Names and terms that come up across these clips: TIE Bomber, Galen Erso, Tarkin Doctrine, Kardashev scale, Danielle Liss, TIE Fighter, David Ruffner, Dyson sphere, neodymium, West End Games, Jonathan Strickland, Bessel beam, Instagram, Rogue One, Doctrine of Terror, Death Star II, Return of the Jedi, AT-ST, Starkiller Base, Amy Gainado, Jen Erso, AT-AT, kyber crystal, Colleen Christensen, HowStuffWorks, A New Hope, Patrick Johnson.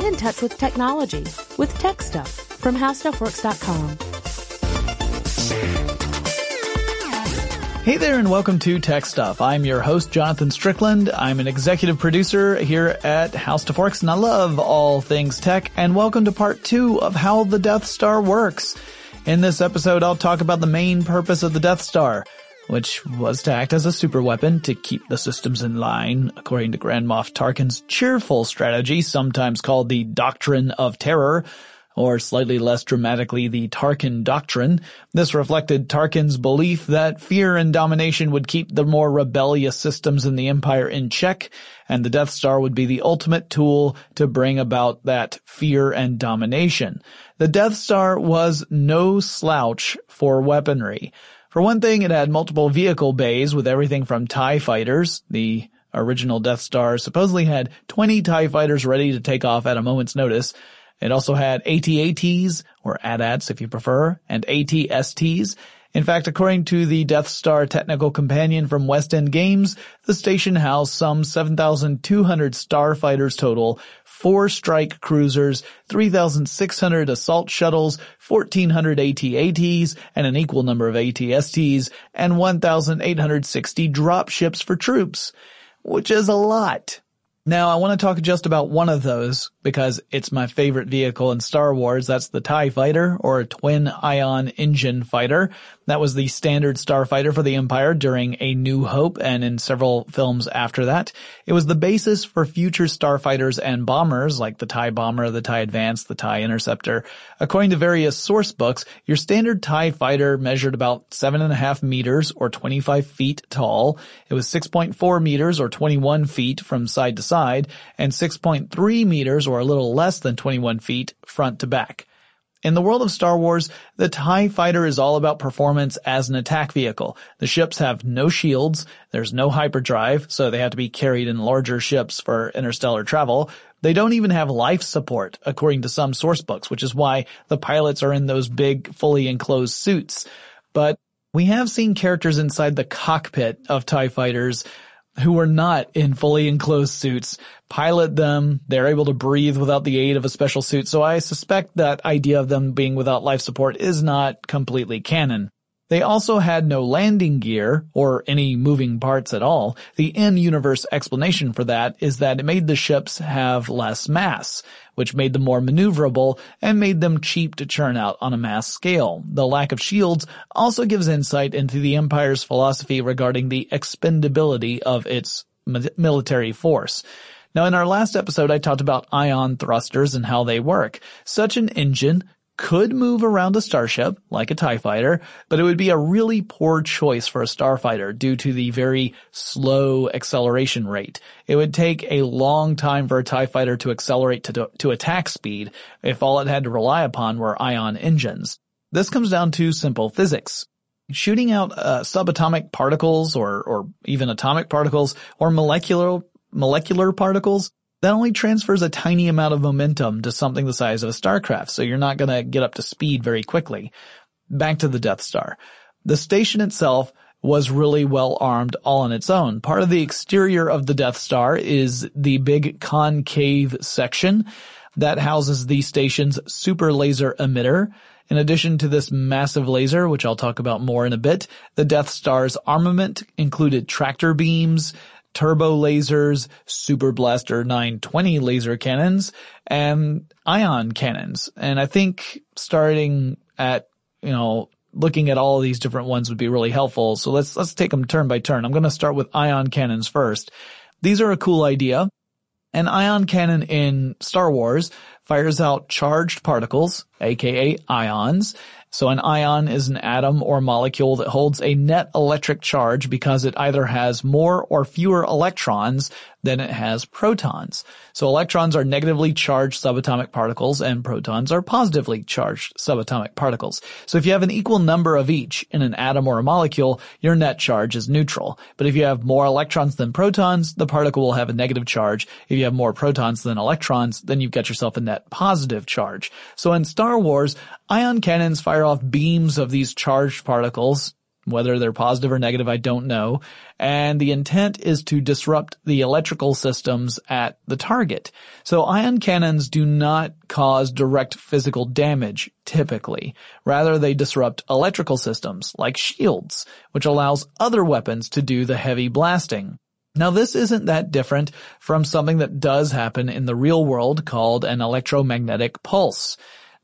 Get in touch with technology with Tech Stuff from HowStuffWorks.com. Hey there and welcome to Tech Stuff. I'm your host, Jonathan Strickland. I'm an executive producer here at HowStuffWorks and I love all things tech. And welcome to part 2 of How the Death Star Works. In this episode, I'll talk about the main purpose of the Death Star, which was to act as a super weapon to keep the systems in line, according to Grand Moff Tarkin's cheerful strategy, sometimes called the Doctrine of Terror, or slightly less dramatically, the Tarkin Doctrine. This reflected Tarkin's belief that fear and domination would keep the more rebellious systems in the Empire in check, and the Death Star would be the ultimate tool to bring about that fear and domination. The Death Star was no slouch for weaponry. For one thing, it had multiple vehicle bays with everything from TIE fighters. The original Death Star supposedly had 20 TIE fighters ready to take off at a moment's notice. It also had AT-ATs, or AT-ATs if you prefer, and AT-STs. In fact, according to the Death Star Technical Companion from West End Games, the station housed some 7,200 starfighters total, 4 strike cruisers, 3,600 assault shuttles, 1,400 AT-ATs, and an equal number of AT-STs, and 1,860 dropships for troops, which is a lot. Now, I want to talk just about one of those because it's my favorite vehicle in Star Wars. That's the TIE Fighter, or Twin Ion Engine Fighter. That was the standard starfighter for the Empire during A New Hope and in several films after that. It was the basis for future starfighters and bombers like the TIE Bomber, the TIE Advance, the TIE Interceptor. According to various source books, your standard TIE Fighter measured about 7.5 meters or 25 feet tall. It was 6.4 meters or 21 feet from side to side, and 6.3 meters or a little less than 21 feet front to back. In the world of Star Wars, the TIE Fighter is all about performance as an attack vehicle. The ships have no shields, there's no hyperdrive, so they have to be carried in larger ships for interstellar travel. They don't even have life support, according to some source books, which is why the pilots are in those big, fully enclosed suits. But we have seen characters inside the cockpit of TIE Fighters who are not in fully enclosed suits pilot them. They're able to breathe without the aid of a special suit, so I suspect that idea of them being without life support is not completely canon. They also had no landing gear or any moving parts at all. The in-universe explanation for that is that it made the ships have less mass, which made them more maneuverable and made them cheap to churn out on a mass scale. The lack of shields also gives insight into the Empire's philosophy regarding the expendability of its military force. Now, in our last episode, I talked about ion thrusters and how they work. Such an engine could move around a starship, like a TIE fighter, but it would be a really poor choice for a starfighter due to the very slow acceleration rate. It would take a long time for a TIE fighter to accelerate to attack speed if all it had to rely upon were ion engines. This comes down to simple physics. Shooting out subatomic particles or even atomic particles or molecular particles, that only transfers a tiny amount of momentum to something the size of a starcraft, so you're not going to get up to speed very quickly. Back to the Death Star. The station itself was really well armed all on its own. Part of the exterior of the Death Star is the big concave section that houses the station's superlaser emitter. In addition to this massive laser, which I'll talk about more in a bit, the Death Star's armament included tractor beams, turbo lasers, Super Blaster 920 laser cannons, and ion cannons. And I think starting at, looking at all of these different ones would be really helpful. So let's take them turn by turn. I'm going to start with ion cannons first. These are a cool idea. An ion cannon in Star Wars fires out charged particles, aka ions. So an ion is an atom or molecule that holds a net electric charge because it either has more or fewer electrons than it has protons. So electrons are negatively charged subatomic particles and protons are positively charged subatomic particles. So if you have an equal number of each in an atom or a molecule, your net charge is neutral. But if you have more electrons than protons, the particle will have a negative charge. If you have more protons than electrons, then you've got yourself a net positive charge. So in Star Wars, ion cannons fire off beams of these charged particles, Whether they're positive or negative, I don't know. And the intent is to disrupt the electrical systems at the target. So ion cannons do not cause direct physical damage, typically. Rather, they disrupt electrical systems, like shields, which allows other weapons to do the heavy blasting. Now, this isn't that different from something that does happen in the real world called an electromagnetic pulse.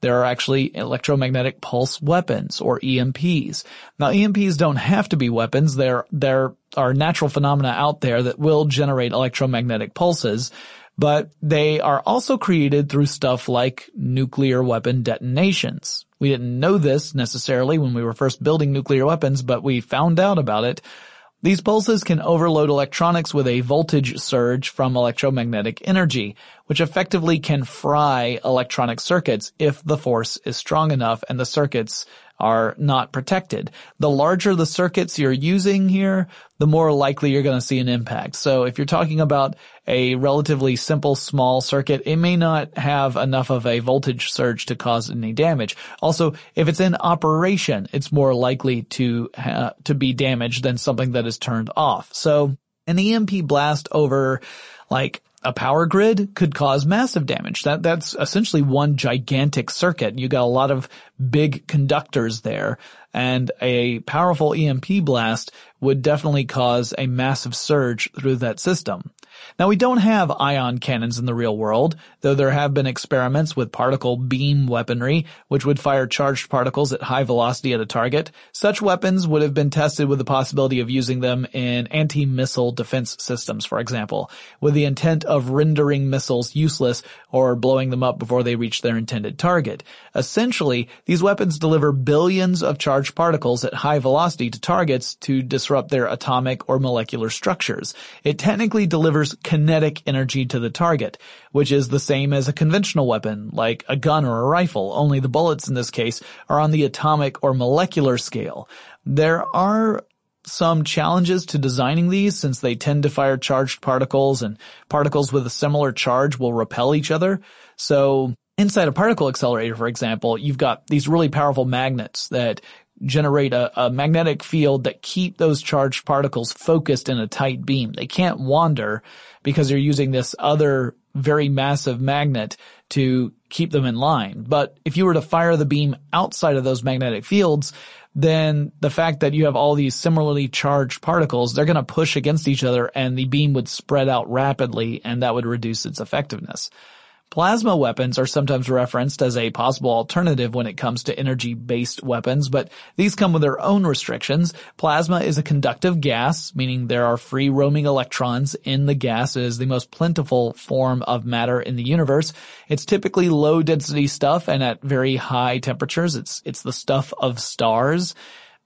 There are actually electromagnetic pulse weapons, or EMPs. Now, EMPs don't have to be weapons. There are natural phenomena out there that will generate electromagnetic pulses, but they are also created through stuff like nuclear weapon detonations. We didn't know this necessarily when we were first building nuclear weapons, but we found out about it. These pulses can overload electronics with a voltage surge from electromagnetic energy, which effectively can fry electronic circuits if the force is strong enough and the circuits are not protected. The larger the circuits you're using here, the more likely you're going to see an impact. So if you're talking about a relatively simple small circuit, it may not have enough of a voltage surge to cause any damage. Also, if it's in operation, it's more likely to be damaged than something that is turned off. So an EMP blast over like a power grid could cause massive damage. That's essentially one gigantic circuit. You got a lot of big conductors there, and a powerful EMP blast would definitely cause a massive surge through that system. Now, we don't have ion cannons in the real world, though there have been experiments with particle beam weaponry, which would fire charged particles at high velocity at a target. Such weapons would have been tested with the possibility of using them in anti-missile defense systems, for example, with the intent of rendering missiles useless or blowing them up before they reach their intended target. Essentially, these weapons deliver billions of charged particles at high velocity to targets to disrupt their atomic or molecular structures. It technically delivers kinetic energy to the target, which is the same as a conventional weapon, like a gun or a rifle, only the bullets in this case are on the atomic or molecular scale. There are some challenges to designing these, since they tend to fire charged particles, and particles with a similar charge will repel each other. So inside a particle accelerator, for example, you've got these really powerful magnets that generate a magnetic field that keep those charged particles focused in a tight beam. They can't wander because you're using this other very massive magnet to keep them in line. But if you were to fire the beam outside of those magnetic fields, then the fact that you have all these similarly charged particles, they're going to push against each other and the beam would spread out rapidly, and that would reduce its effectiveness. Plasma weapons are sometimes referenced as a possible alternative when it comes to energy-based weapons, but these come with their own restrictions. Plasma is a conductive gas, meaning there are free-roaming electrons in the gas. It is the most plentiful form of matter in the universe. It's typically low-density stuff, and at very high temperatures, it's the stuff of stars.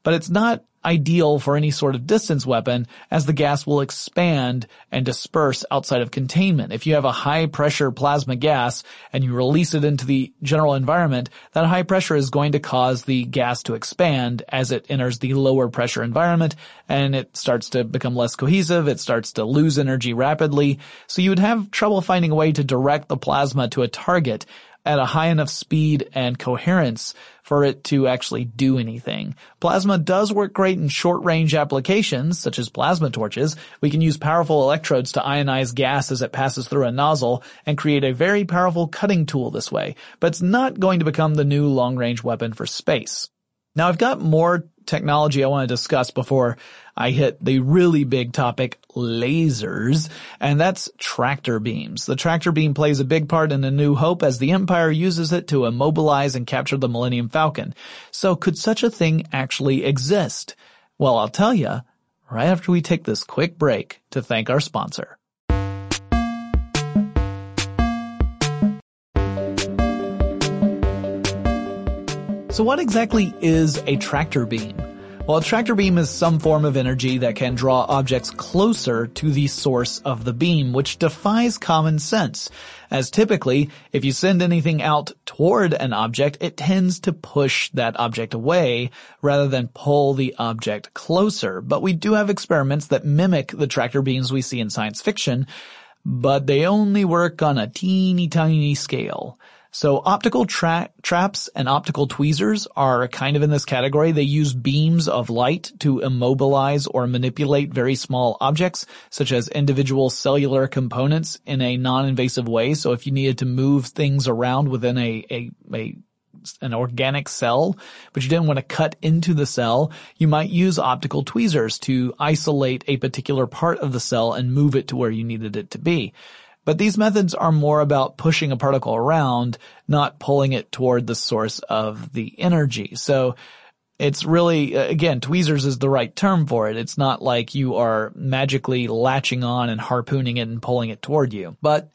But it's not ideal for any sort of distance weapon, as the gas will expand and disperse outside of containment. If you have a high-pressure plasma gas and you release it into the general environment, that high pressure is going to cause the gas to expand as it enters the lower-pressure environment, and it starts to become less cohesive. It starts to lose energy rapidly. So you would have trouble finding a way to direct the plasma to a target at a high enough speed and coherence for it to actually do anything. Plasma does work great in short-range applications, such as plasma torches. We can use powerful electrodes to ionize gas as it passes through a nozzle and create a very powerful cutting tool this way, but it's not going to become the new long-range weapon for space. Now, I've got more technology I want to discuss before I hit the really big topic, lasers, and that's tractor beams. The tractor beam plays a big part in A New Hope, as the Empire uses it to immobilize and capture the Millennium Falcon. So could such a thing actually exist? Well, I'll tell you right after we take this quick break to thank our sponsor. So what exactly is a tractor beam? Well, a tractor beam is some form of energy that can draw objects closer to the source of the beam, which defies common sense, as typically, if you send anything out toward an object, it tends to push that object away rather than pull the object closer. But we do have experiments that mimic the tractor beams we see in science fiction, but they only work on a teeny tiny scale. So optical traps and optical tweezers are kind of in this category. They use beams of light to immobilize or manipulate very small objects, such as individual cellular components, in a non-invasive way. So if you needed to move things around within an organic cell, but you didn't want to cut into the cell, you might use optical tweezers to isolate a particular part of the cell and move it to where you needed it to be. But these methods are more about pushing a particle around, not pulling it toward the source of the energy. So it's really, again, tweezers is the right term for it. It's not like you are magically latching on and harpooning it and pulling it toward you. But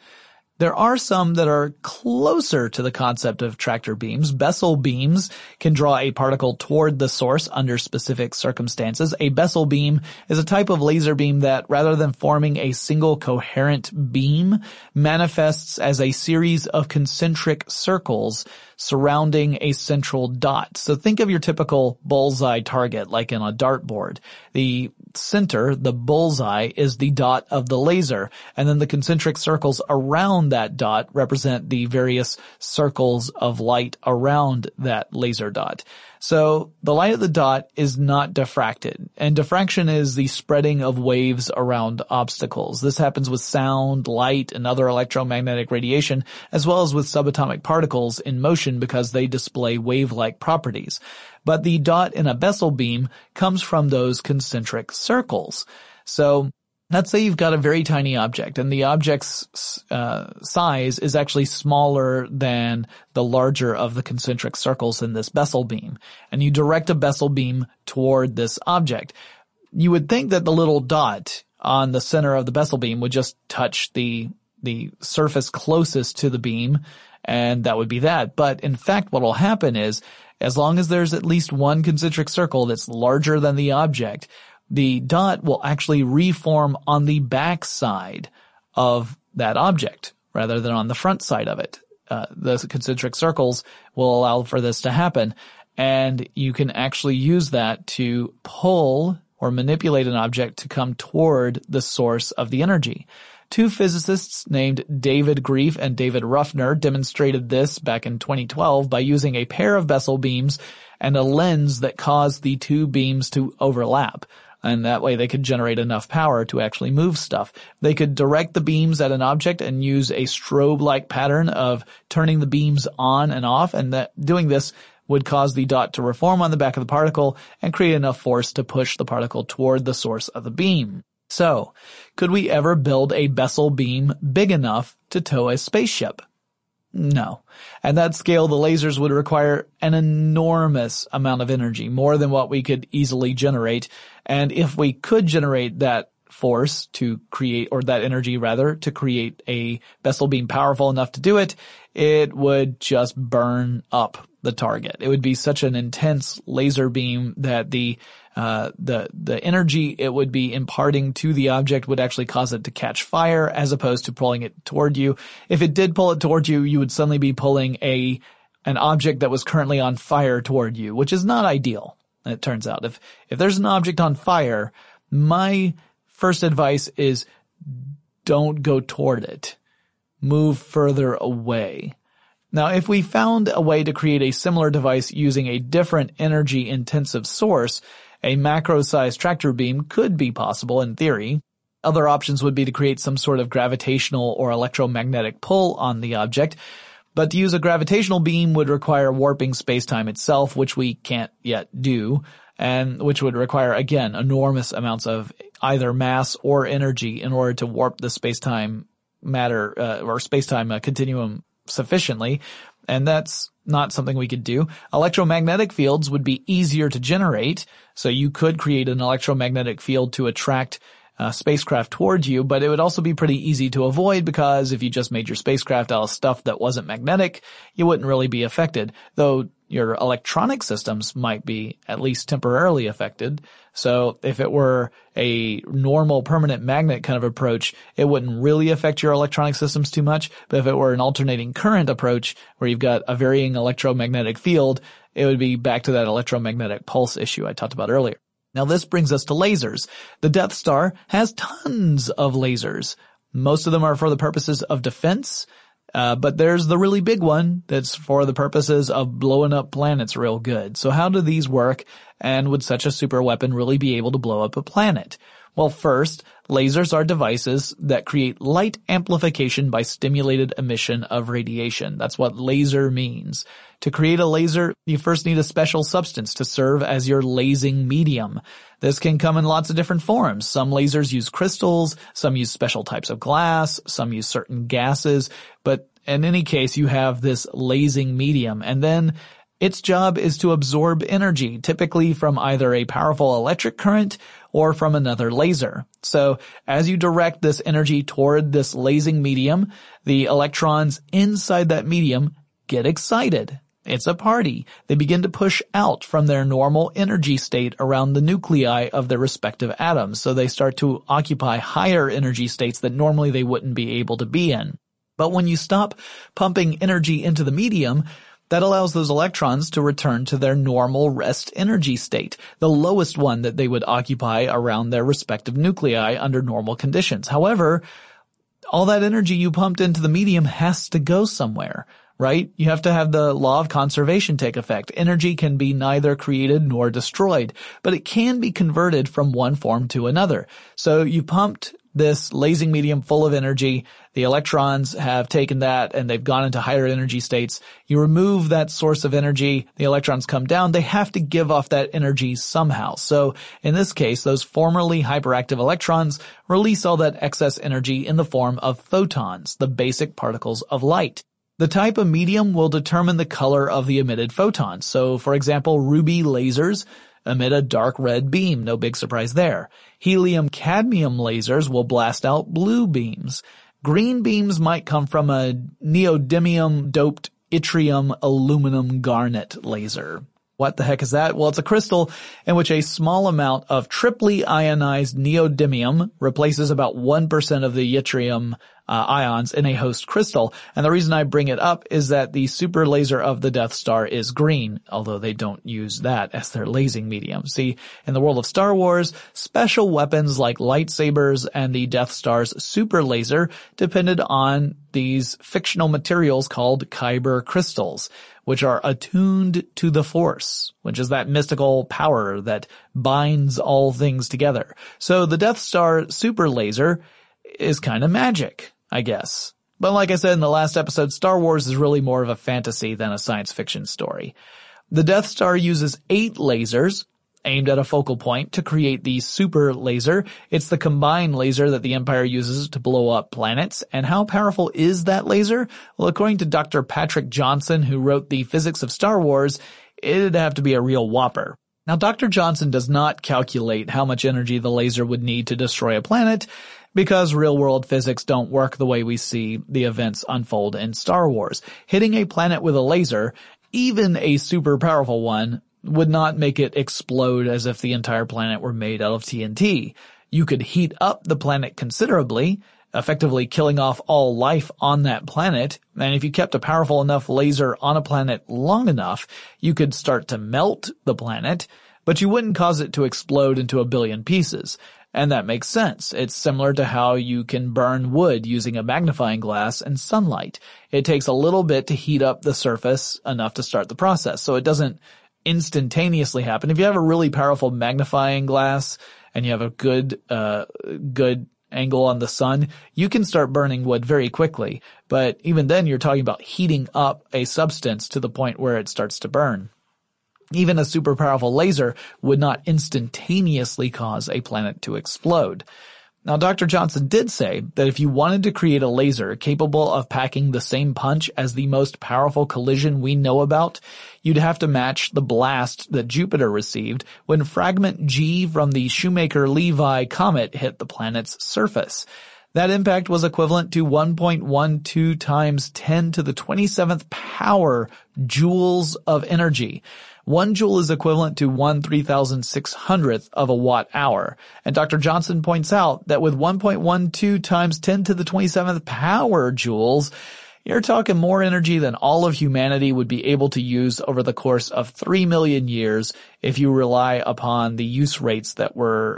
there are some that are closer to the concept of tractor beams. Bessel beams can draw a particle toward the source under specific circumstances. A Bessel beam is a type of laser beam that, rather than forming a single coherent beam, manifests as a series of concentric circles surrounding a central dot. So think of your typical bullseye target, like in a dartboard. The center, the bullseye, is the dot of the laser, and then the concentric circles around that dot represent the various circles of light around that laser dot. So the light at the dot is not diffracted, and diffraction is the spreading of waves around obstacles. This happens with sound, light, and other electromagnetic radiation, as well as with subatomic particles in motion, because they display wave-like properties. But the dot in a Bessel beam comes from those concentric circles. So let's say you've got a very tiny object, and the object's size is actually smaller than the larger of the concentric circles in this Bessel beam, and you direct a Bessel beam toward this object. You would think that the little dot on the center of the Bessel beam would just touch the surface closest to the beam, and that would be that. But in fact, what will happen is, as long as there's at least one concentric circle that's larger than the object, the dot will actually reform on the back side of that object rather than on the front side of it. The concentric circles will allow for this to happen, and you can actually use that to pull or manipulate an object to come toward the source of the energy. Two physicists named David Grief and David Ruffner demonstrated this back in 2012 by using a pair of Bessel beams and a lens that caused the two beams to overlap. And that way they could generate enough power to actually move stuff. They could direct the beams at an object and use a strobe-like pattern of turning the beams on and off, and that doing this would cause the dot to reform on the back of the particle and create enough force to push the particle toward the source of the beam. So, could we ever build a Bessel beam big enough to tow a spaceship? No. At that scale, the lasers would require an enormous amount of energy, more than what we could easily generate. And if we could generate that force to create, or that energy rather, to create a Bessel beam powerful enough to do it, it would just burn up the target. It would be such an intense laser beam that the energy it would be imparting to the object would actually cause it to catch fire, as opposed to pulling it toward you. If it did pull it toward you, you would suddenly be pulling an object that was currently on fire toward you, which is not ideal, it turns out. If there's an object on fire, my first advice is don't go toward it. Move further away. Now, if we found a way to create a similar device using a different energy-intensive source, a macro-sized tractor beam could be possible in theory. Other options would be to create some sort of gravitational or electromagnetic pull on the object, but to use a gravitational beam would require warping space-time itself, which we can't yet do, and which would require, again, enormous amounts of either mass or energy in order to warp the space-time matter or space-time continuum sufficiently, and that's not something we could do. Electromagnetic fields would be easier to generate, so you could create an electromagnetic field to attract spacecraft towards you, but it would also be pretty easy to avoid, because if you just made your spacecraft out of stuff that wasn't magnetic, you wouldn't really be affected, though your electronic systems might be at least temporarily affected. So if it were a normal permanent magnet kind of approach, it wouldn't really affect your electronic systems too much. But if it were an alternating current approach where you've got a varying electromagnetic field, it would be back to that electromagnetic pulse issue I talked about earlier. Now this brings us to lasers. The Death Star has tons of lasers. Most of them are for the purposes of defense. But there's the really big one that's for the purposes of blowing up planets real good. So how do these work, and would such a super weapon really be able to blow up a planet? Well, first, lasers are devices that create light amplification by stimulated emission of radiation. That's what laser means. To create a laser, you first need a special substance to serve as your lasing medium. This can come in lots of different forms. Some lasers use crystals, some use special types of glass, some use certain gases, but in any case, you have this lasing medium, and then its job is to absorb energy, typically from either a powerful electric current or from another laser. So as you direct this energy toward this lasing medium, the electrons inside that medium get excited. It's a party. They begin to push out from their normal energy state around the nuclei of their respective atoms, so they start to occupy higher energy states that normally they wouldn't be able to be in. But when you stop pumping energy into the medium, that allows those electrons to return to their normal rest energy state, the lowest one that they would occupy around their respective nuclei under normal conditions. However, all that energy you pumped into the medium has to go somewhere, right? You have to have the law of conservation take effect. Energy can be neither created nor destroyed, but it can be converted from one form to another. So you pumped this lasing medium full of energy, the electrons have taken that and they've gone into higher energy states. You remove that source of energy, the electrons come down, they have to give off that energy somehow. So in this case, those formerly hyperactive electrons release all that excess energy in the form of photons, the basic particles of light. The type of medium will determine the color of the emitted photons. So for example, ruby lasers emit a dark red beam, no big surprise there. Helium-cadmium lasers will blast out blue beams. Green beams might come from a neodymium-doped yttrium aluminum garnet laser. What the heck is that? Well, it's a crystal in which a small amount of triply ionized neodymium replaces about 1% of the yttrium ions in a host crystal. And the reason I bring it up is that the super laser of the Death Star is green, although they don't use that as their lasing medium. See, in the world of Star Wars, special weapons like lightsabers and the Death Star's super laser depended on these fictional materials called kyber crystals, which are attuned to the Force, which is that mystical power that binds all things together. So the Death Star super laser is kind of magic, I guess. But like I said in the last episode, Star Wars is really more of a fantasy than a science fiction story. The Death Star uses 8 lasers aimed at a focal point to create the super laser. It's the combined laser that the Empire uses to blow up planets. And how powerful is that laser? Well, according to Dr. Patrick Johnson, who wrote The Physics of Star Wars, it'd have to be a real whopper. Now, Dr. Johnson does not calculate how much energy the laser would need to destroy a planet, because real-world physics don't work the way we see the events unfold in Star Wars. Hitting a planet with a laser, even a super powerful one, would not make it explode as if the entire planet were made out of TNT. You could heat up the planet considerably, effectively killing off all life on that planet, and if you kept a powerful enough laser on a planet long enough, you could start to melt the planet, but you wouldn't cause it to explode into a billion pieces. And that makes sense. It's similar to how you can burn wood using a magnifying glass and sunlight. It takes a little bit to heat up the surface enough to start the process, so it doesn't instantaneously happen. If you have a really powerful magnifying glass and you have a good angle on the sun, you can start burning wood very quickly. But even then, you're talking about heating up a substance to the point where it starts to burn. Even a super powerful laser would not instantaneously cause a planet to explode. Now, Dr. Johnson did say that if you wanted to create a laser capable of packing the same punch as the most powerful collision we know about, you'd have to match the blast that Jupiter received when fragment G from the Shoemaker-Levi comet hit the planet's surface. That impact was equivalent to 1.12 times 10 to the 27th power joules of energy. 1 joule is equivalent to 1/3,600th of a watt hour. And Dr. Johnson points out that with 1.12 times 10 to the 27th power joules, you're talking more energy than all of humanity would be able to use over the course of 3 million years if you rely upon the use rates that were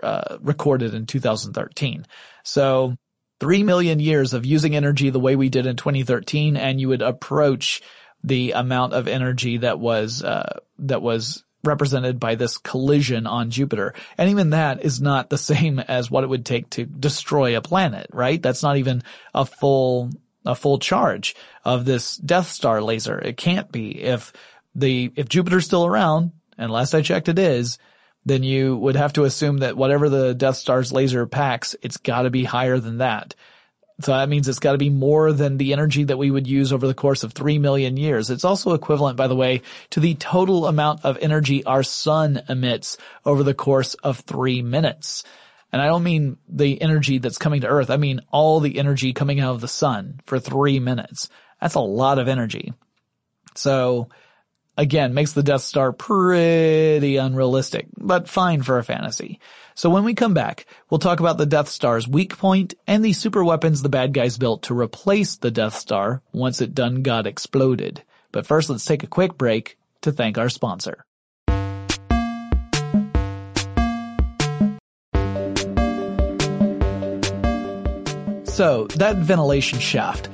recorded in 2013. So 3 million years of using energy the way we did in 2013, and you would approach the amount of energy that was represented by this collision on Jupiter. And even that is not the same as what it would take to destroy a planet, right? That's not even a full charge of this Death Star laser. It can't be. If Jupiter's still around, and last I checked it is, then you would have to assume that whatever the Death Star's laser packs, it's got to be higher than that. So that means it's got to be more than the energy that we would use over the course of 3 million years. It's also equivalent, by the way, to the total amount of energy our sun emits over the course of 3 minutes. And I don't mean the energy that's coming to Earth. I mean all the energy coming out of the sun for 3 minutes. That's a lot of energy. So again, makes the Death Star pretty unrealistic, but fine for a fantasy. So when we come back, we'll talk about the Death Star's weak point and the super weapons the bad guys built to replace the Death Star once it done got exploded. But first, let's take a quick break to thank our sponsor. So, that ventilation shaft,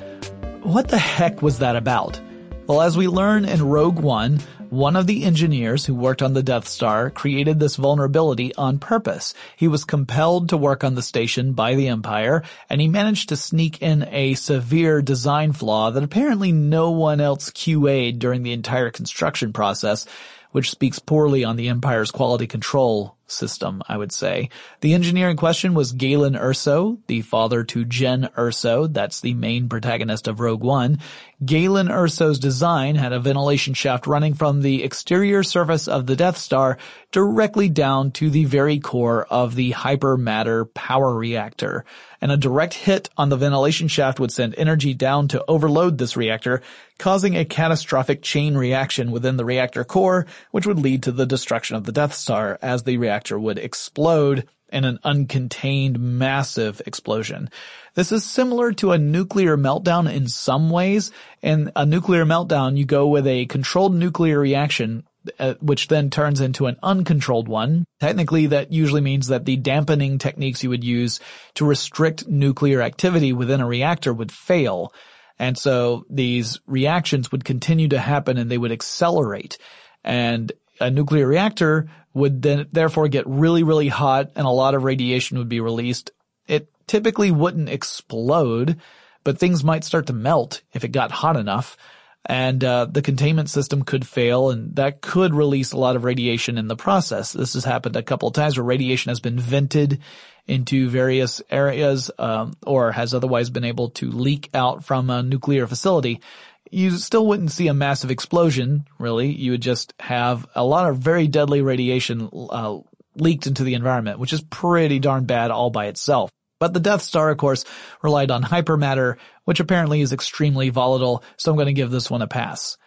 what the heck was that about? Well, as we learn in Rogue One, one of the engineers who worked on the Death Star created this vulnerability on purpose. He was compelled to work on the station by the Empire, and he managed to sneak in a severe design flaw that apparently no one else QA'd during the entire construction process, which speaks poorly on the Empire's quality control system, I would say. The engineer in question was Galen Erso, the father to Jen Erso. That's the main protagonist of Rogue One. Galen Erso's design had a ventilation shaft running from the exterior surface of the Death Star directly down to the very core of the hypermatter power reactor. And a direct hit on the ventilation shaft would send energy down to overload this reactor, causing a catastrophic chain reaction within the reactor core, which would lead to the destruction of the Death Star as the reactor would explode in an uncontained massive explosion. This is similar to a nuclear meltdown in some ways. In a nuclear meltdown, you go with a controlled nuclear reaction, which then turns into an uncontrolled one. Technically, that usually means that the dampening techniques you would use to restrict nuclear activity within a reactor would fail. And so these reactions would continue to happen and they would accelerate. And a nuclear reactor would then therefore get really, really hot and a lot of radiation would be released. It typically wouldn't explode, but things might start to melt if it got hot enough. And the containment system could fail, and that could release a lot of radiation in the process. This has happened a couple of times where radiation has been vented into various areas or has otherwise been able to leak out from a nuclear facility. You still wouldn't see a massive explosion, really. You would just have a lot of very deadly radiation leaked into the environment, which is pretty darn bad all by itself. But the Death Star, of course, relied on hypermatter, which apparently is extremely volatile, so I'm going to give this one a pass.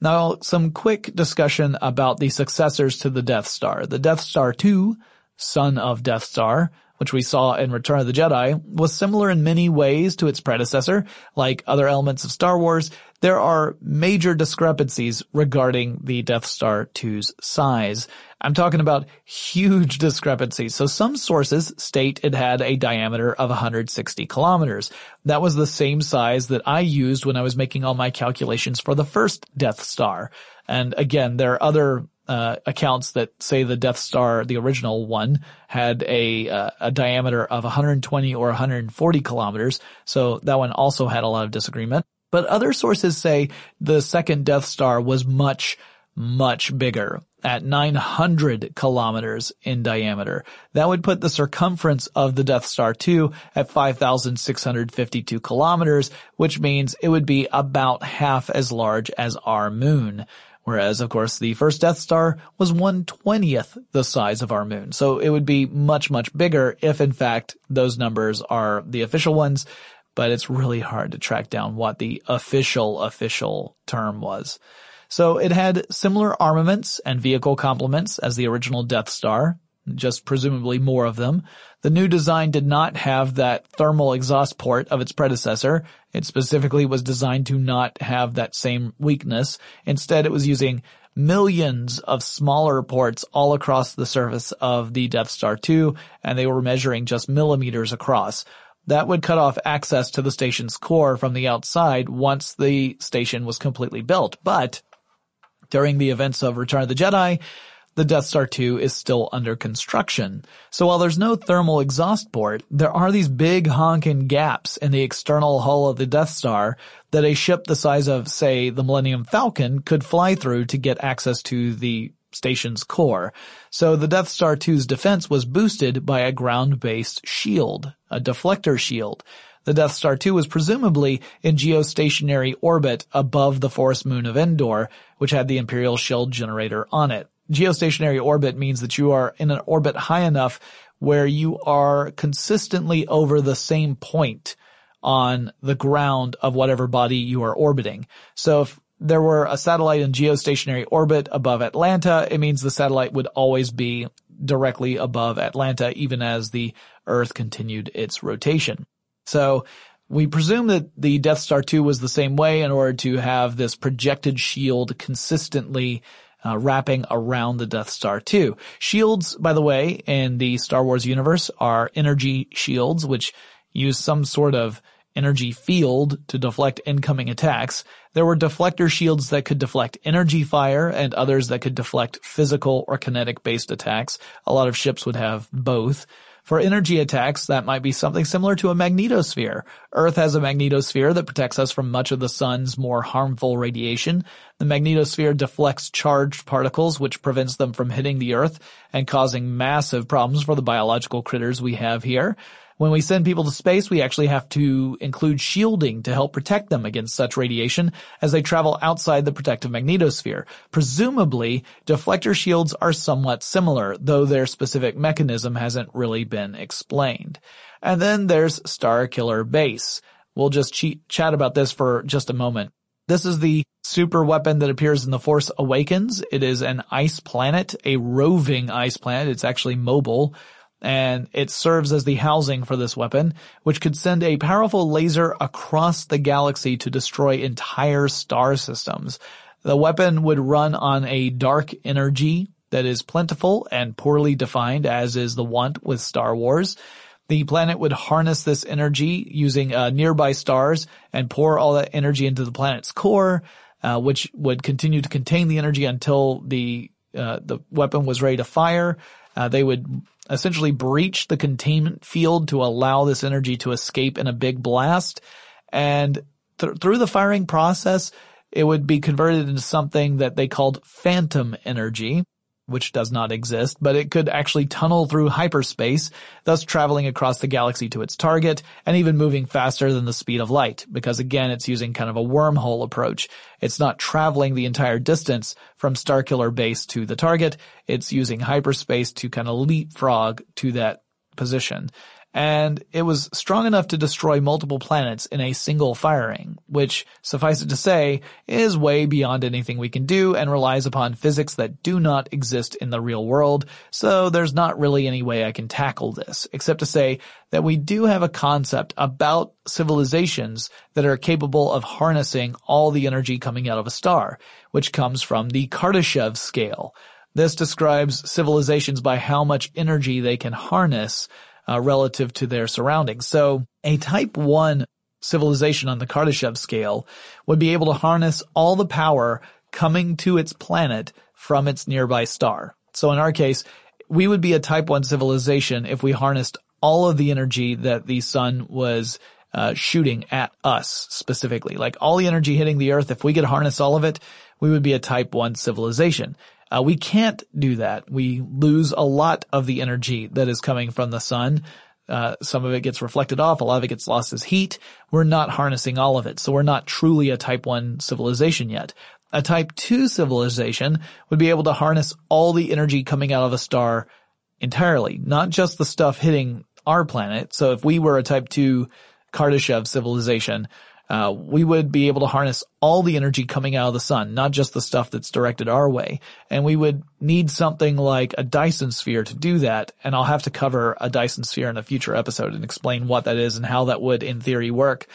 Now, some quick discussion about the successors to the Death Star. The Death Star II, son of Death Star, which we saw in Return of the Jedi, was similar in many ways to its predecessor. Like other elements of Star Wars, there are major discrepancies regarding the Death Star II's size. I'm talking about huge discrepancies. So some sources state it had a diameter of 160 kilometers. That was the same size that I used when I was making all my calculations for the first Death Star. And again, there are other accounts that say the Death Star, the original one, had a diameter of 120 or 140 kilometers. So that one also had a lot of disagreement. But other sources say the second Death Star was much, much bigger, at 900 kilometers in diameter. That would put the circumference of the Death Star II at 5,652 kilometers, which means it would be about half as large as our moon. Whereas, of course, the first Death Star was 1/20 the size of our moon. So it would be much, much bigger if, in fact, those numbers are the official ones. But it's really hard to track down what the official term was. So it had similar armaments and vehicle complements as the original Death Star, just presumably more of them. The new design did not have that thermal exhaust port of its predecessor. It specifically was designed to not have that same weakness. Instead, it was using millions of smaller ports all across the surface of the Death Star II, and they were measuring just millimeters across. That would cut off access to the station's core from the outside once the station was completely built. But during the events of Return of the Jedi, the Death Star II is still under construction. So while there's no thermal exhaust port, there are these big honking gaps in the external hull of the Death Star that a ship the size of, say, the Millennium Falcon could fly through to get access to the station's core. So the Death Star II's defense was boosted by a ground-based shield, a deflector shield. The Death Star II was presumably in geostationary orbit above the forest moon of Endor, which had the Imperial Shield Generator on it. Geostationary orbit means that you are in an orbit high enough where you are consistently over the same point on the ground of whatever body you are orbiting. So if there were a satellite in geostationary orbit above Atlanta, it means the satellite would always be directly above Atlanta, even as the Earth continued its rotation. So we presume that the Death Star II was the same way in order to have this projected shield consistently wrapping around the Death Star II. Shields, by the way, in the Star Wars universe are energy shields, which use some sort of energy field to deflect incoming attacks. There were deflector shields that could deflect energy fire and others that could deflect physical or kinetic-based attacks. A lot of ships would have both. For energy attacks, that might be something similar to a magnetosphere. Earth has a magnetosphere that protects us from much of the sun's more harmful radiation. The magnetosphere deflects charged particles, which prevents them from hitting the Earth and causing massive problems for the biological critters we have here. When we send people to space, we actually have to include shielding to help protect them against such radiation as they travel outside the protective magnetosphere. Presumably, deflector shields are somewhat similar, though their specific mechanism hasn't really been explained. And then there's Starkiller Base. We'll just chat about this for just a moment. This is the super weapon that appears in The Force Awakens. It is an ice planet, a roving ice planet. It's actually mobile. And it serves as the housing for this weapon, which could send a powerful laser across the galaxy to destroy entire star systems. The weapon would run on a dark energy that is plentiful and poorly defined, as is the wont with Star Wars. The planet would harness this energy using nearby stars and pour all that energy into the planet's core, which would continue to contain the energy until the weapon was ready to fire. They would essentially breach the containment field to allow this energy to escape in a big blast. And through the firing process, it would be converted into something that they called phantom energy, which does not exist, but it could actually tunnel through hyperspace, thus traveling across the galaxy to its target and even moving faster than the speed of light, because again, it's using kind of a wormhole approach. It's not traveling the entire distance from Starkiller Base to the target. It's using hyperspace to kind of leapfrog to that position. And it was strong enough to destroy multiple planets in a single firing, which, suffice it to say, is way beyond anything we can do and relies upon physics that do not exist in the real world, so there's not really any way I can tackle this, except to say that we do have a concept about civilizations that are capable of harnessing all the energy coming out of a star, which comes from the Kardashev scale. This describes civilizations by how much energy they can harness relative to their surroundings. So a type 1 civilization on the Kardashev scale would be able to harness all the power coming to its planet from its nearby star. So in our case, we would be a type 1 civilization if we harnessed all of the energy that the sun was shooting at us specifically. Like all the energy hitting the Earth, if we could harness all of it, we would be a type 1 civilization. We can't do that. We lose a lot of the energy that is coming from the sun. Some of it gets reflected off. A lot of it gets lost as heat. We're not harnessing all of it. So we're not truly a type 1 civilization yet. A type 2 civilization would be able to harness all the energy coming out of a star entirely, not just the stuff hitting our planet. So if we were a type 2 Kardashev civilization, we would be able to harness all the energy coming out of the sun, not just the stuff that's directed our way. And we would need something like a Dyson sphere to do that. And I'll have to cover a Dyson sphere in a future episode and explain what that is and how that would, in theory, work.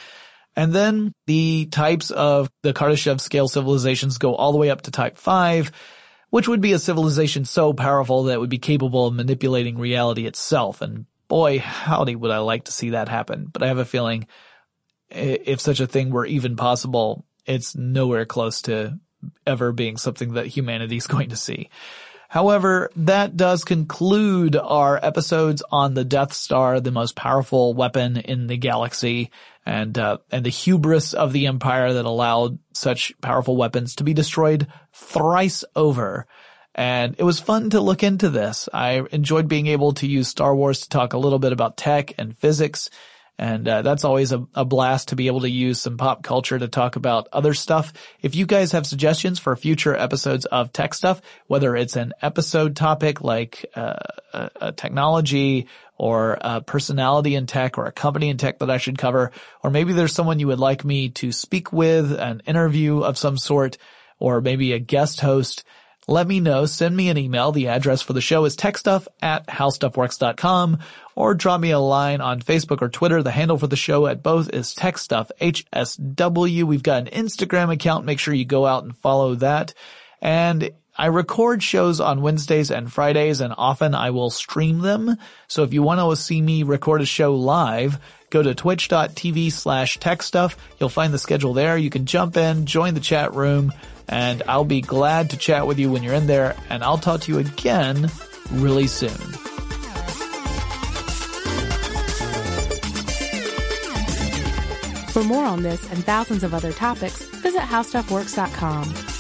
And then the types of the Kardashev scale civilizations go all the way up to type 5, which would be a civilization so powerful that it would be capable of manipulating reality itself and boy, howdy would I like to see that happen. But I have a feeling if such a thing were even possible, it's nowhere close to ever being something that humanity's going to see. However, that does conclude our episodes on the Death Star, the most powerful weapon in the galaxy, and the hubris of the Empire that allowed such powerful weapons to be destroyed thrice over. And it was fun to look into this. I enjoyed being able to use Star Wars to talk a little bit about tech and physics, and that's always a blast to be able to use some pop culture to talk about other stuff. If you guys have suggestions for future episodes of tech stuff, whether it's an episode topic like technology or a personality in tech or a company in tech that I should cover, or maybe there's someone you would like me to speak with, an interview of some sort, or maybe a guest host, let me know. Send me an email. The address for the show is techstuff@howstuffworks.com, or drop me a line on Facebook or Twitter. The handle for the show at both is techstuff, HSW. We've got an Instagram account. Make sure you go out and follow that. And I record shows on Wednesdays and Fridays, and often I will stream them. So if you want to see me record a show live, go to twitch.tv/techstuff. You'll find the schedule there. You can jump in, join the chat room, and I'll be glad to chat with you when you're in there, and I'll talk to you again really soon. For more on this and thousands of other topics, visit HowStuffWorks.com.